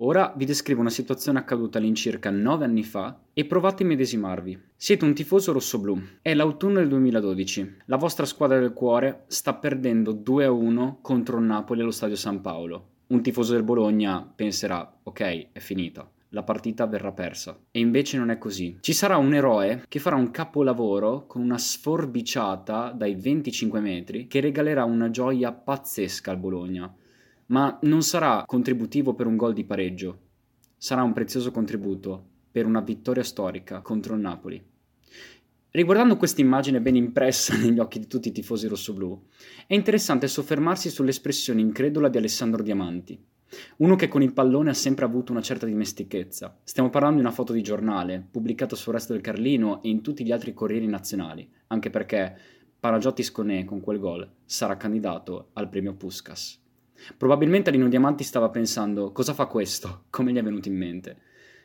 Ora vi descrivo una situazione accaduta all'incirca 9 anni fa e provate a immedesimarvi. Siete un tifoso rossoblù. È l'autunno del 2012. La vostra squadra del cuore sta perdendo 2-1 contro il Napoli allo stadio San Paolo. Un tifoso del Bologna penserà, ok, è finita. La partita verrà persa. E invece non è così. Ci sarà un eroe che farà un capolavoro con una sforbiciata dai 25 metri che regalerà una gioia pazzesca al Bologna. Ma non sarà contributivo per un gol di pareggio. Sarà un prezioso contributo per una vittoria storica contro il Napoli. Riguardando questa immagine ben impressa negli occhi di tutti i tifosi rossoblù, è interessante soffermarsi sull'espressione incredula di Alessandro Diamanti. Uno che con il pallone ha sempre avuto una certa dimestichezza. Stiamo parlando di una foto di giornale, pubblicata sul Resto del Carlino e in tutti gli altri Corrieri nazionali, anche perché Panagiotis Kone, con quel gol, sarà candidato al premio Puskás. Probabilmente Lino Diamanti stava pensando, cosa fa questo? Come gli è venuto in mente?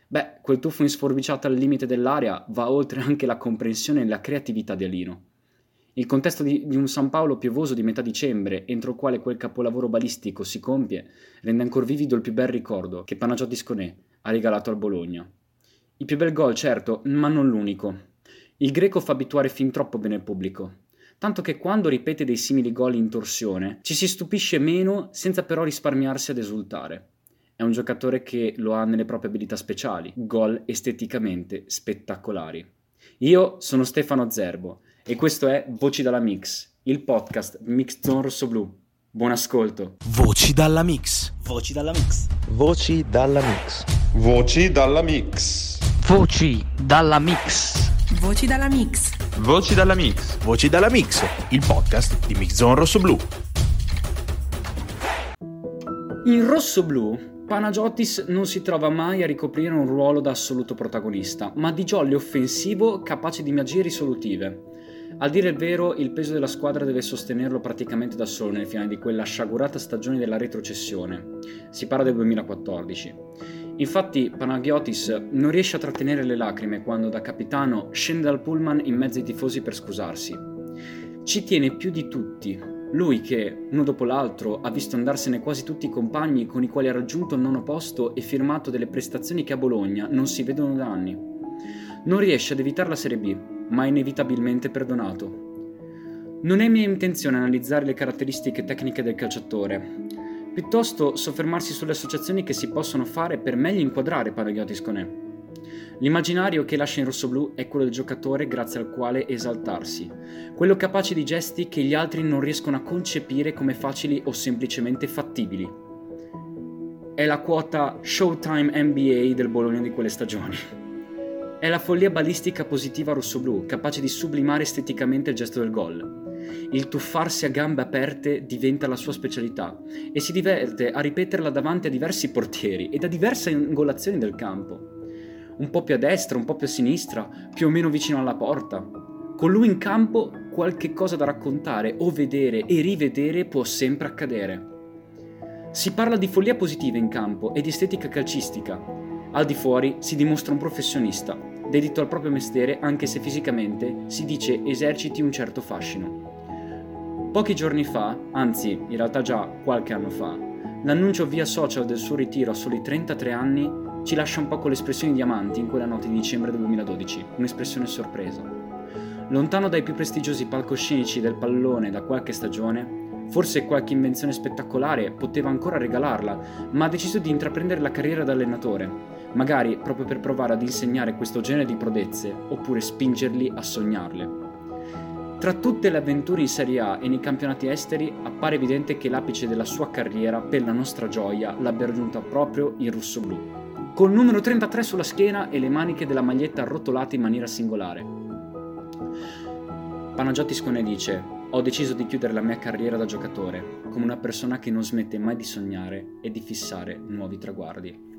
Beh, quel tuffo in sforbiciata al limite dell'area va oltre anche la comprensione e la creatività di Alino. Il contesto di un San Paolo piovoso di metà dicembre, entro il quale quel capolavoro balistico si compie, rende ancor vivido il più bel ricordo che Panagiotis Kone ha regalato al Bologna. Il più bel gol, certo, ma non l'unico. Il greco fa abituare fin troppo bene il pubblico, tanto che quando ripete dei simili gol in torsione ci si stupisce meno senza però risparmiarsi ad esultare. È un giocatore che lo ha nelle proprie abilità speciali, gol esteticamente spettacolari. Io sono Stefano Zerbo e questo è Voci dalla Mix, il podcast Mixzone Rossoblù. Buon ascolto. Voci dalla Mix. Voci dalla Mix. Voci dalla Mix. Voci dalla Mix. Voci dalla Mix. Voci dalla Mix. Voci dalla Mix. Voci dalla Mix, il podcast di Mixzone Rossoblù. In rossoblù Panagiotis non si trova mai a ricoprire un ruolo da assoluto protagonista, ma di jolly offensivo capace di magie risolutive. A dire il vero, il peso della squadra deve sostenerlo praticamente da solo nel finale di quella sciagurata stagione della retrocessione. Si parla del 2014. Infatti Panagiotis non riesce a trattenere le lacrime quando da capitano scende dal pullman in mezzo ai tifosi per scusarsi. Ci tiene più di tutti. Lui che, uno dopo l'altro, ha visto andarsene quasi tutti i compagni con i quali ha raggiunto il nono posto e firmato delle prestazioni che a Bologna non si vedono da anni. Non riesce ad evitare la Serie B, ma è inevitabilmente perdonato. Non è mia intenzione analizzare le caratteristiche tecniche del calciatore, piuttosto soffermarsi sulle associazioni che si possono fare per meglio inquadrare Panagiotis Kone. L'immaginario che lascia in rossoblù è quello del giocatore grazie al quale esaltarsi, quello capace di gesti che gli altri non riescono a concepire come facili o semplicemente fattibili. È la quota Showtime NBA del Bologna di quelle stagioni. È la follia balistica positiva rossoblù, capace di sublimare esteticamente il gesto del gol. Il tuffarsi a gambe aperte diventa la sua specialità e si diverte a ripeterla davanti a diversi portieri e da diverse angolazioni del campo. Un po' più a destra, un po' più a sinistra, più o meno vicino alla porta. Con lui in campo qualche cosa da raccontare o vedere e rivedere può sempre accadere. Si parla di follia positiva in campo e di estetica calcistica. Al di fuori si dimostra un professionista, dedito al proprio mestiere anche se fisicamente si dice eserciti un certo fascino. Pochi giorni fa, anzi in realtà già qualche anno fa, l'annuncio via social del suo ritiro a soli 33 anni ci lascia un po' con l'espressione di Diamanti in quella notte di dicembre del 2012, un'espressione sorpresa. Lontano dai più prestigiosi palcoscenici del pallone da qualche stagione, forse qualche invenzione spettacolare poteva ancora regalarla, ma ha deciso di intraprendere la carriera da allenatore, magari proprio per provare ad insegnare questo genere di prodezze, oppure spingerli a sognarle. Tra tutte le avventure in Serie A e nei campionati esteri appare evidente che l'apice della sua carriera, per la nostra gioia, l'abbia raggiunta proprio in rossoblù. Col numero 33 sulla schiena e le maniche della maglietta arrotolate in maniera singolare. Panagiotis Kone dice: ho deciso di chiudere la mia carriera da giocatore, come una persona che non smette mai di sognare e di fissare nuovi traguardi.